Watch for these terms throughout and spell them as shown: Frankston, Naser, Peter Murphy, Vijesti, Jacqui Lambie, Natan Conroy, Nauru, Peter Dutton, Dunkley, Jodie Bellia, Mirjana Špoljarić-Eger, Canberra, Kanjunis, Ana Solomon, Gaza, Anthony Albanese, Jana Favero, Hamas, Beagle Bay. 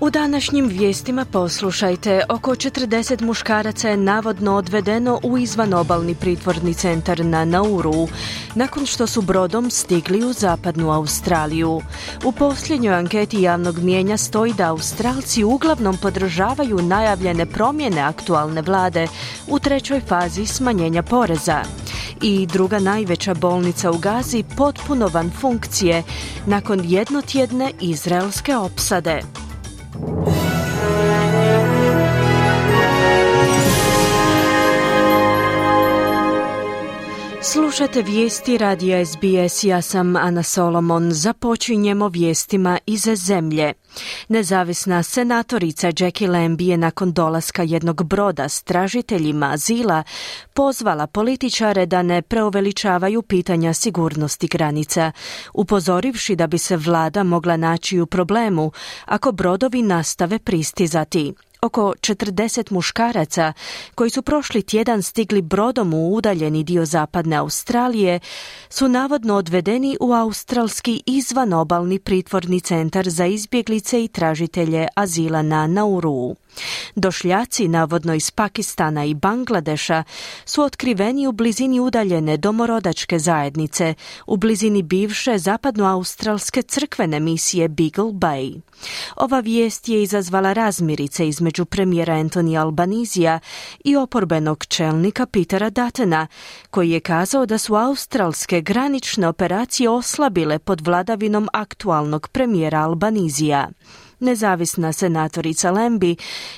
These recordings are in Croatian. U današnjim vijestima poslušajte, oko 40 muškaraca je navodno odvedeno u izvanobalni pritvorni centar na Nauru, nakon što su brodom stigli u zapadnu Australiju. U posljednjoj anketi javnog mnijenja stoji da Australci uglavnom podržavaju najavljene promjene aktualne vlade u trećoj fazi smanjenja poreza. I druga najveća bolnica u Gazi potpuno van funkcije nakon jednotjedne izraelske opsade. Slušate vijesti radija SBS, ja sam Ana Solomon. Započinjemo vijestima iz zemlje. Nezavisna senatorica Jacqui Lambie je nakon dolaska jednog broda s tražiteljima azila pozvala političare da ne preuveličavaju pitanja sigurnosti granica, upozorivši da bi se vlada mogla naći u problemu ako brodovi nastave pristizati. Oko 40 muškaraca koji su prošli tjedan stigli brodom u udaljeni dio zapadne Australije su navodno odvedeni u australski izvanobalni pritvorni centar za izbjeglice i tražitelje azila na Nauru. Došljaci, navodno iz Pakistana i Bangladeša, su otkriveni u blizini udaljene domorodačke zajednice, u blizini bivše zapadnoaustralske crkvene misije Beagle Bay. Ova vijest je izazvala razmirice između premijera Anthony Albanesea i oporbenog čelnika Petera Duttona, koji je kazao da su australske granične operacije oslabile pod vladavinom aktualnog premijera Albanesea. Nezavisna senatorica Lambie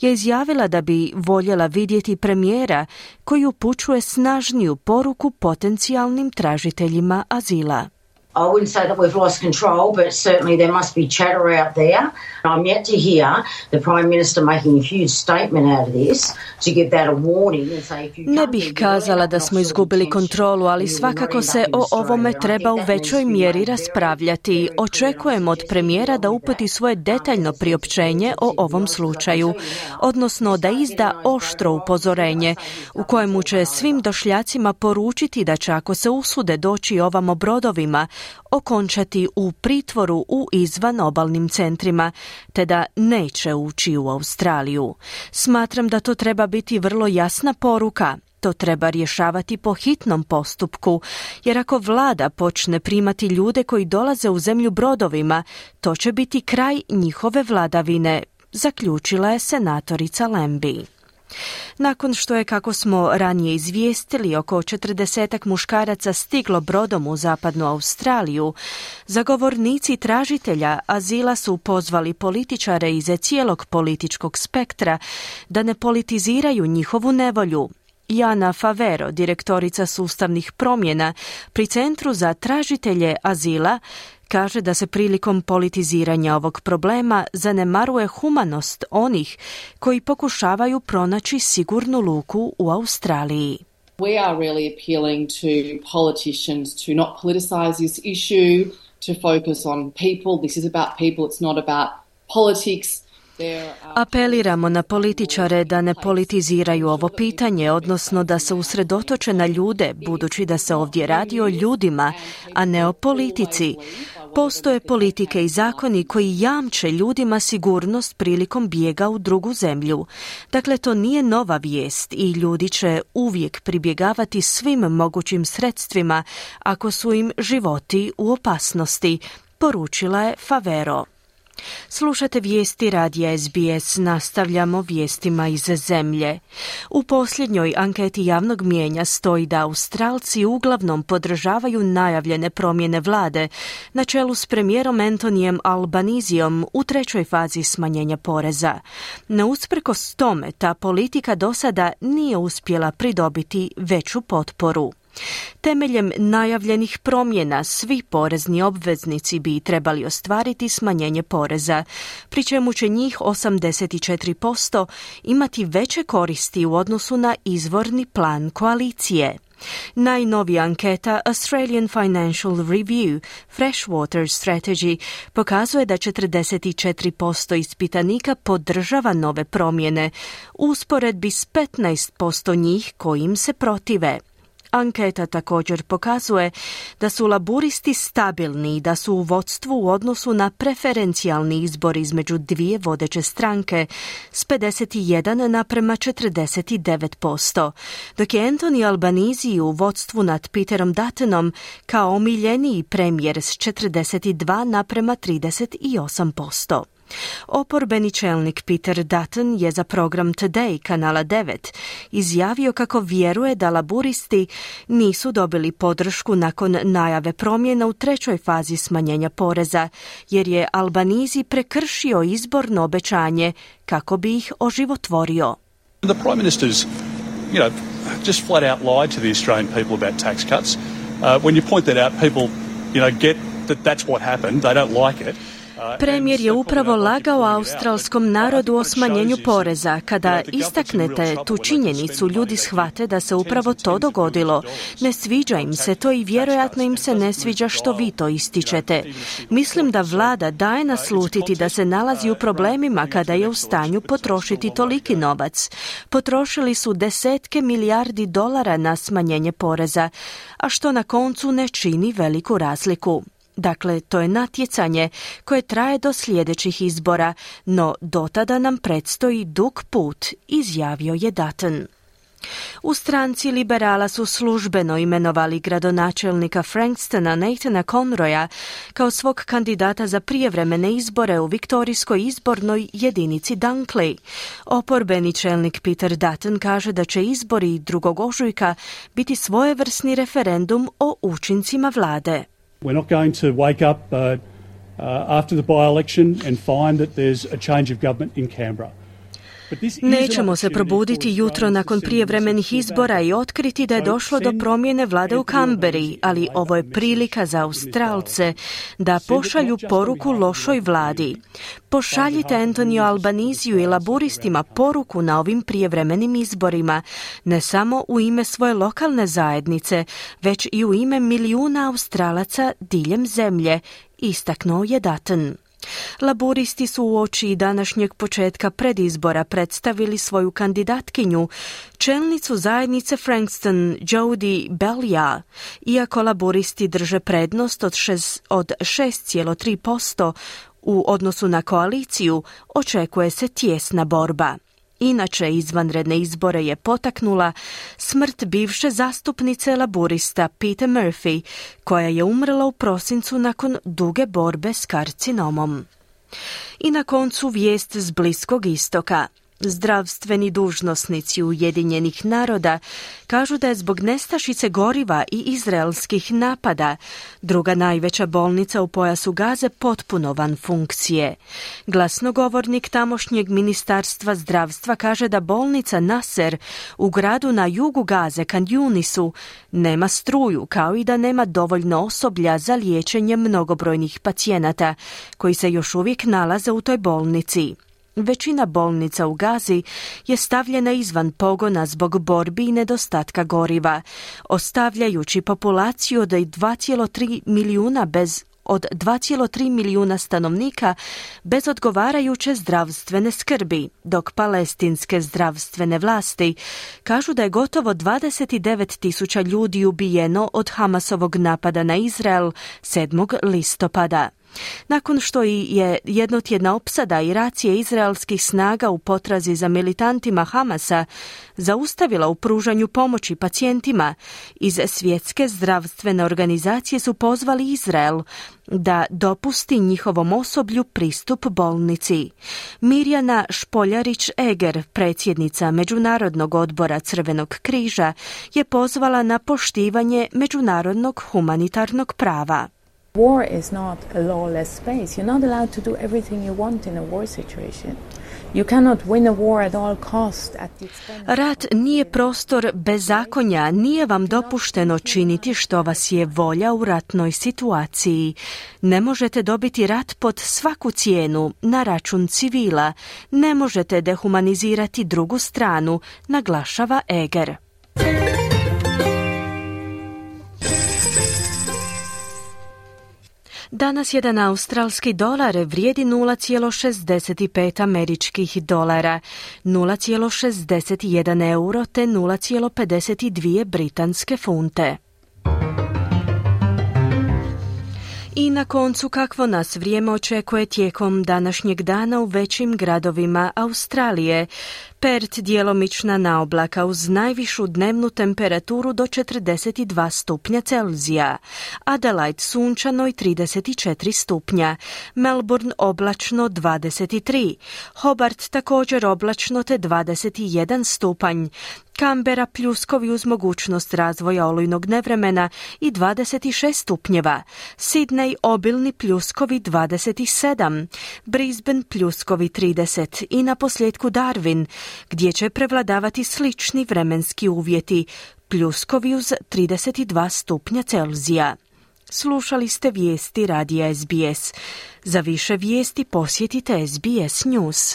je izjavila da bi voljela vidjeti premijera koji upućuje snažniju poruku potencijalnim tražiteljima azila. I wouldn't say that we've lost control, but certainly there must be chatter out there. I'm yet to hear the Prime Minister making a huge statement out of this to give that a warning and say if you can't... Ne bih kazala da smo izgubili kontrolu, ali svakako se o ovome treba u većoj mjeri raspravljati. Očekujem od premijera da uputi svoje detaljno priopćenje o ovom slučaju, odnosno da izda oštro upozorenje u kojemu će svim došljacima poručiti da će ako se usude doći ovamo brodovima, okončati u pritvoru u izvanobalnim centrima, te da neće ući u Australiju. Smatram da to treba biti vrlo jasna poruka. To treba rješavati po hitnom postupku, jer ako vlada počne primati ljude koji dolaze u zemlju brodovima, to će biti kraj njihove vladavine, zaključila je senatorica Lambie. Nakon što je, kako smo ranije izvijestili, oko 40 muškaraca stiglo brodom u zapadnu Australiju, zagovornici tražitelja azila su pozvali političare iz cijelog političkog spektra da ne politiziraju njihovu nevolju. Jana Favero, direktorica sustavnih promjena pri Centru za tražitelje azila, kaže da se prilikom politiziranja ovog problema zanemaruje humanost onih koji pokušavaju pronaći sigurnu luku u Australiji. We are really appealing to politicians to not politicize this issue, to focus on people. This is about people, it's not about politics. Apeliramo na političare da ne politiziraju ovo pitanje, odnosno da se usredotoče na ljude, budući da se ovdje radi o ljudima, a ne o politici. Postoje politike i zakoni koji jamče ljudima sigurnost prilikom bijega u drugu zemlju. Dakle, to nije nova vijest i ljudi će uvijek pribjegavati svim mogućim sredstvima ako su im životi u opasnosti, poručila je Favero. Slušate vijesti radija SBS, nastavljamo vijestima iz zemlje. U posljednjoj anketi javnog mnijenja stoji da Australci uglavnom podržavaju najavljene promjene vlade na čelu s premijerom Anthonyem Albaneseom u trećoj fazi smanjenja poreza. No usprkos tome, ta politika do sada nije uspjela pridobiti veću potporu. Temeljem najavljenih promjena svi porezni obveznici bi trebali ostvariti smanjenje poreza, pri čemu će njih 84% imati veće koristi u odnosu na izvorni plan koalicije. Najnovija anketa Australian Financial Review Freshwater Strategy pokazuje da 44% ispitanika podržava nove promjene, usporedbi s 15% njih kojim se protive. Anketa također pokazuje da su laburisti stabilni i da su u vodstvu u odnosu na preferencijalni izbor između dvije vodeće stranke s 51:49%, dok je Anthony Albanese u vodstvu nad Peterom Duttonom kao omiljeniji premijer s 42:38%. Oporbeni čelnik Peter Dutton je za program Today kanala 9 izjavio kako vjeruje da laburisti nisu dobili podršku nakon najave promjena u trećoj fazi smanjenja poreza, jer je Albanese prekršio izborno obećanje kako bi ih oživotvorio. The Prime Minister's, just flat out lied to the Australian people about tax cuts. When you point that out, people, get that that's what happened. They don't like it. Premijer je upravo lagao australskom narodu o smanjenju poreza. Kada istaknete tu činjenicu, ljudi shvate da se upravo to dogodilo. Ne sviđa im se to i vjerojatno im se ne sviđa što vi to ističete. Mislim da vlada daje naslutiti da se nalazi u problemima kada je u stanju potrošiti toliki novac. Potrošili su desetke milijardi dolara na smanjenje poreza, a što na koncu ne čini veliku razliku. Dakle, to je natjecanje koje traje do sljedećih izbora, no dotada nam predstoji dug put, izjavio je Dutton. U stranci liberala su službeno imenovali gradonačelnika Frankstona Natana Conroya kao svog kandidata za prijevremene izbore u viktorijskoj izbornoj jedinici Dunkley. Oporbeni čelnik Peter Dutton kaže da će izbori 2. ožujka biti svojevrsni referendum o učincima vlade. We're not going to wake up after the by-election and find that there's a change of government in Canberra. Nećemo se probuditi jutro nakon prijevremenih izbora i otkriti da je došlo do promjene vlade u Canberri, ali ovo je prilika za Australce da pošalju poruku lošoj vladi. Pošaljite Anthony Albaneseu i laburistima poruku na ovim prijevremenim izborima, ne samo u ime svoje lokalne zajednice, već i u ime milijuna Australaca diljem zemlje, istaknuo je Dutton. Laburisti su u oči današnjeg početka predizbora predstavili svoju kandidatkinju, čelnicu zajednice Frankston Jodie Bellia. Iako laburisti drže prednost od 6,3% u odnosu na koaliciju, očekuje se tijesna borba. Inače, izvanredne izbore je potaknula smrt bivše zastupnice laburista Peter Murphy, koja je umrla u prosincu nakon duge borbe s karcinomom. I na koncu vijest s Bliskog istoka. Zdravstveni dužnosnici Ujedinjenih naroda kažu da je zbog nestašice goriva i izraelskih napada druga najveća bolnica u pojasu Gaze potpuno van funkcije. Glasnogovornik tamošnjeg ministarstva zdravstva kaže da bolnica Naser u gradu na jugu Gaze, Kanjunisu, nema struju, kao i da nema dovoljno osoblja za liječenje mnogobrojnih pacijenata koji se još uvijek nalaze u toj bolnici. Većina bolnica u Gazi je stavljena izvan pogona zbog borbi i nedostatka goriva, ostavljajući populaciju od 2,3 milijuna stanovnika bez odgovarajuće zdravstvene skrbi, dok palestinske zdravstvene vlasti kažu da je gotovo 29.000 ljudi ubijeno od Hamasovog napada na Izrael 7. listopada. Nakon što je jednotjedna opsada i racije izraelskih snaga u potrazi za militantima Hamasa zaustavila u pružanju pomoći pacijentima, iz Svjetske zdravstvene organizacije su pozvali Izrael da dopusti njihovom osoblju pristup bolnici. Mirjana Špoljarić-Eger, predsjednica Međunarodnog odbora Crvenog križa, je pozvala na poštivanje međunarodnog humanitarnog prava. War is not a lawless space. You're not allowed to do everything you want in a war situation. You cannot win a war at all costs at the expense of... Rat nije prostor bezakonja, nije vam dopušteno činiti što vas je volja u ratnoj situaciji. Ne možete dobiti rat pod svaku cijenu, na račun civila. Ne možete dehumanizirati drugu stranu, naglašava Eger. Danas jedan australski dolar vrijedi 0,65 američkih dolara, 0,61 euro te 0,52 britanske funte. I na koncu kakvo nas vrijeme očekuje tijekom današnjeg dana u većim gradovima Australije. Perth djelomična naoblaka uz najvišu dnevnu temperaturu do 42 stupnja Celzija. Adelaide sunčano i 34 stupnja. Melbourne oblačno 23. Hobart također oblačno te 21 stupanj. Canberra pljuskovi uz mogućnost razvoja olujnog nevremena i 26 stupnjeva. Sydney obilni pljuskovi 27. Brisbane pljuskovi 30 i na posljedku Darwin, gdje će prevladavati slični vremenski uvjeti, pljuskovi uz 32 stupnja Celzija. Slušali ste vijesti radija SBS. Za više vijesti posjetite SBS News.